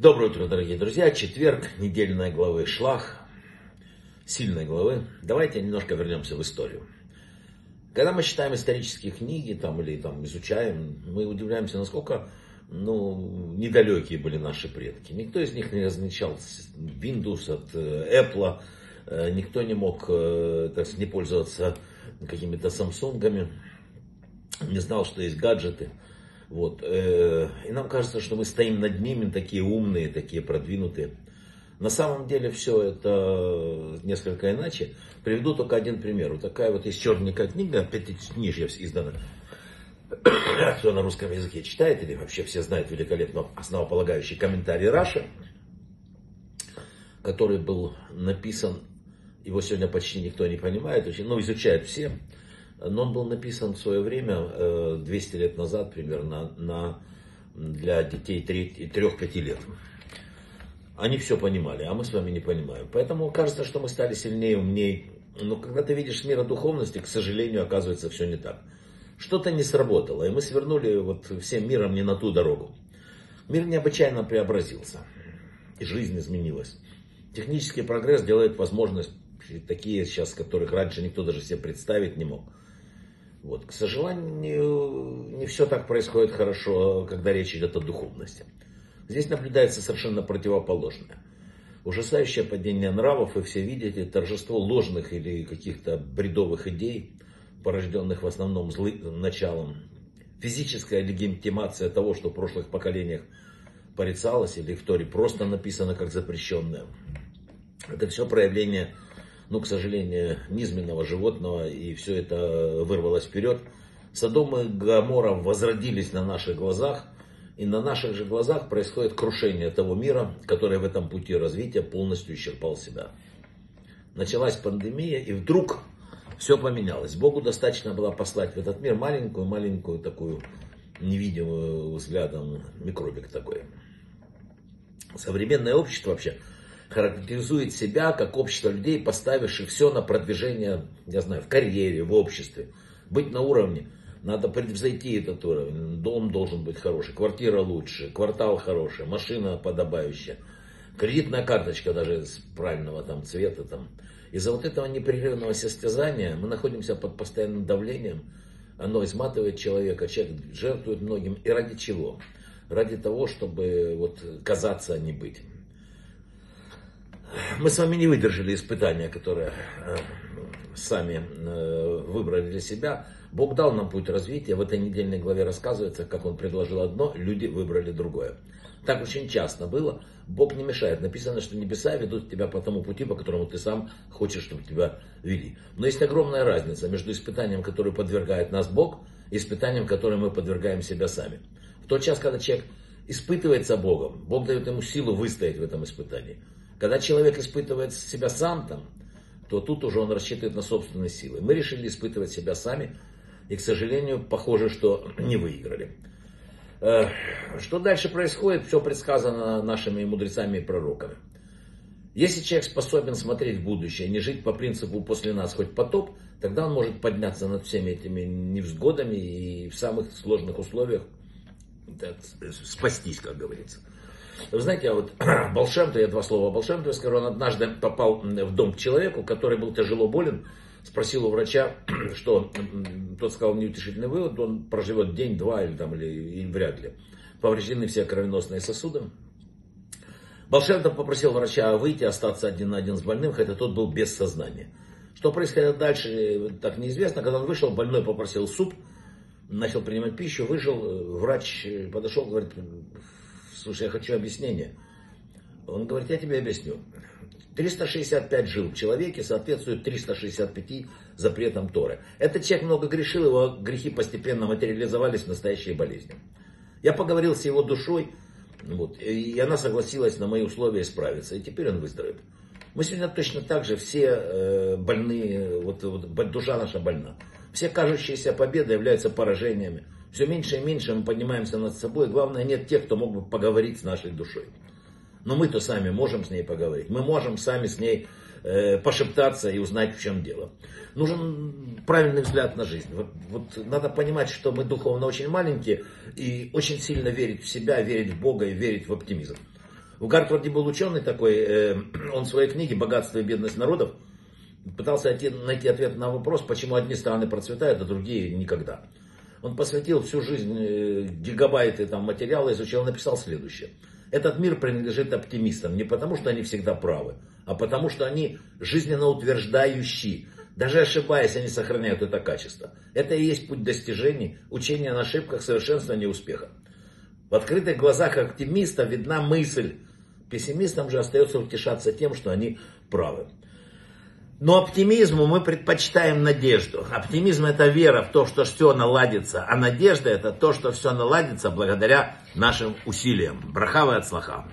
Доброе утро, дорогие друзья. Четверг, недельная глава Шлах, сильной главы. Давайте немножко вернемся в историю. Когда мы читаем исторические книги или изучаем, мы удивляемся, насколько недалекие были наши предки. Никто из них не различал Windows от Apple, никто не мог не пользоваться какими-то Samsung'ами, не знал, что есть гаджеты. И нам кажется, что мы стоим над ними, такие умные, такие продвинутые. На самом деле все это несколько иначе. Приведу только один пример. Вот такая вот есть черненькая книга, 5 книжек издана. Все на русском языке читает, или вообще все знают великолепно основополагающий комментарий Раши, который был написан, его сегодня почти никто не понимает, изучают все. Но он был написан в свое время, 200 лет назад примерно, для детей 3-5 лет. Они все понимали, а мы с вами не понимаем. Поэтому кажется, что мы стали сильнее, умнее. Но когда ты видишь мир духовности, к сожалению, оказывается все не так. Что-то не сработало, и мы свернули всем миром не на ту дорогу. Мир необычайно преобразился, и жизнь изменилась. Технический прогресс делает возможность такие сейчас, которых раньше никто даже себе представить не мог. К сожалению, не все так происходит хорошо, когда речь идет о духовности. Здесь наблюдается совершенно противоположное. Ужасающее падение нравов, и все видите, торжество ложных или каких-то бредовых идей, порожденных в основном злым началом. Физическая легитимация того, что в прошлых поколениях порицалось, или в Торе просто написано как запрещенное. Это все проявление, к сожалению, низменного животного, и все это вырвалось вперед. Содом и Гоморра возродились на наших глазах, и на наших же глазах происходит крушение того мира, который в этом пути развития полностью исчерпал себя. Началась пандемия, и вдруг все поменялось. Богу достаточно было послать в этот мир маленькую такую невидимую взглядом микробик такой. Современное общество вообще характеризует себя как общество людей, поставивших все на продвижение, в карьере, в обществе. Быть на уровне, надо превзойти этот уровень. Дом должен быть хороший, квартира лучше, квартал хороший, машина подобающая, кредитная карточка даже с правильного цвета. Из-за этого непрерывного состязания мы находимся под постоянным давлением. Оно изматывает человека, человек жертвует многим. И ради чего? Ради того, чтобы казаться, а не быть. Мы с вами не выдержали испытания, которые сами выбрали для себя. Бог дал нам путь развития. В этой недельной главе рассказывается, как Он предложил одно, люди выбрали другое. Так очень часто было. Бог не мешает. Написано, что небеса ведут тебя по тому пути, по которому ты сам хочешь, чтобы тебя вели. Но есть огромная разница между испытанием, которое подвергает нас Бог, и испытанием, которое мы подвергаем себя сами. В тот час, когда человек испытывается Богом, Бог дает ему силу выстоять в этом испытании. Когда человек испытывает себя сам, то тут уже он рассчитывает на собственные силы. Мы решили испытывать себя сами, и, к сожалению, похоже, что не выиграли. Что дальше происходит, все предсказано нашими мудрецами и пророками. Если человек способен смотреть в будущее, не жить по принципу «после нас хоть потоп», тогда он может подняться над всеми этими невзгодами и в самых сложных условиях спастись, как говорится. Вы знаете, Баал Шем Тов, я 2 слова о Баал Шем Тове скажу, он однажды попал в дом к человеку, который был тяжело болен, спросил у врача, что тот сказал неутешительный вывод, он проживет день-два или вряд ли. Повреждены все кровеносные сосуды. Баал Шем Тов попросил врача выйти, остаться один на один с больным, хотя тот был без сознания. Что происходило дальше, так неизвестно. Когда он вышел, больной попросил суп, начал принимать пищу, вышел, врач подошел, говорит: «Слушай, я хочу объяснение». Он говорит: «Я тебе объясню. 365 жил в человеке соответствует 365 запретам Торы. Этот человек много грешил, его грехи постепенно материализовались в настоящие болезни. Я поговорил с его душой, и она согласилась на мои условия исправиться, и теперь он выздоровеет». Мы сегодня точно так же все больные, душа наша больна. Все кажущиеся победы являются поражениями. Все меньше и меньше мы поднимаемся над собой. Главное, нет тех, кто мог бы поговорить с нашей душой. Но мы-то сами можем с ней поговорить. Мы можем сами с ней пошептаться и узнать, в чем дело. Нужен правильный взгляд на жизнь. Надо понимать, что мы духовно очень маленькие. И очень сильно верить в себя, верить в Бога и верить в оптимизм. У Гарфорда был ученый такой, он в своей книге «Богатство и бедность народов» пытался найти ответ на вопрос, почему одни страны процветают, а другие никогда. Он посвятил всю жизнь гигабайты там, материала, изучил, написал следующее. Этот мир принадлежит оптимистам не потому, что они всегда правы, а потому, что они жизненно утверждающие. Даже ошибаясь, они сохраняют это качество. Это и есть путь достижений, учения на ошибках, совершенствования успеха. В открытых глазах оптимиста видна мысль. Пессимистам же остается утешаться тем, что они правы. Но оптимизму мы предпочитаем надежду. Оптимизм – это вера в то, что все наладится. А надежда – это то, что все наладится благодаря нашим усилиям. Браха ве ацлаха.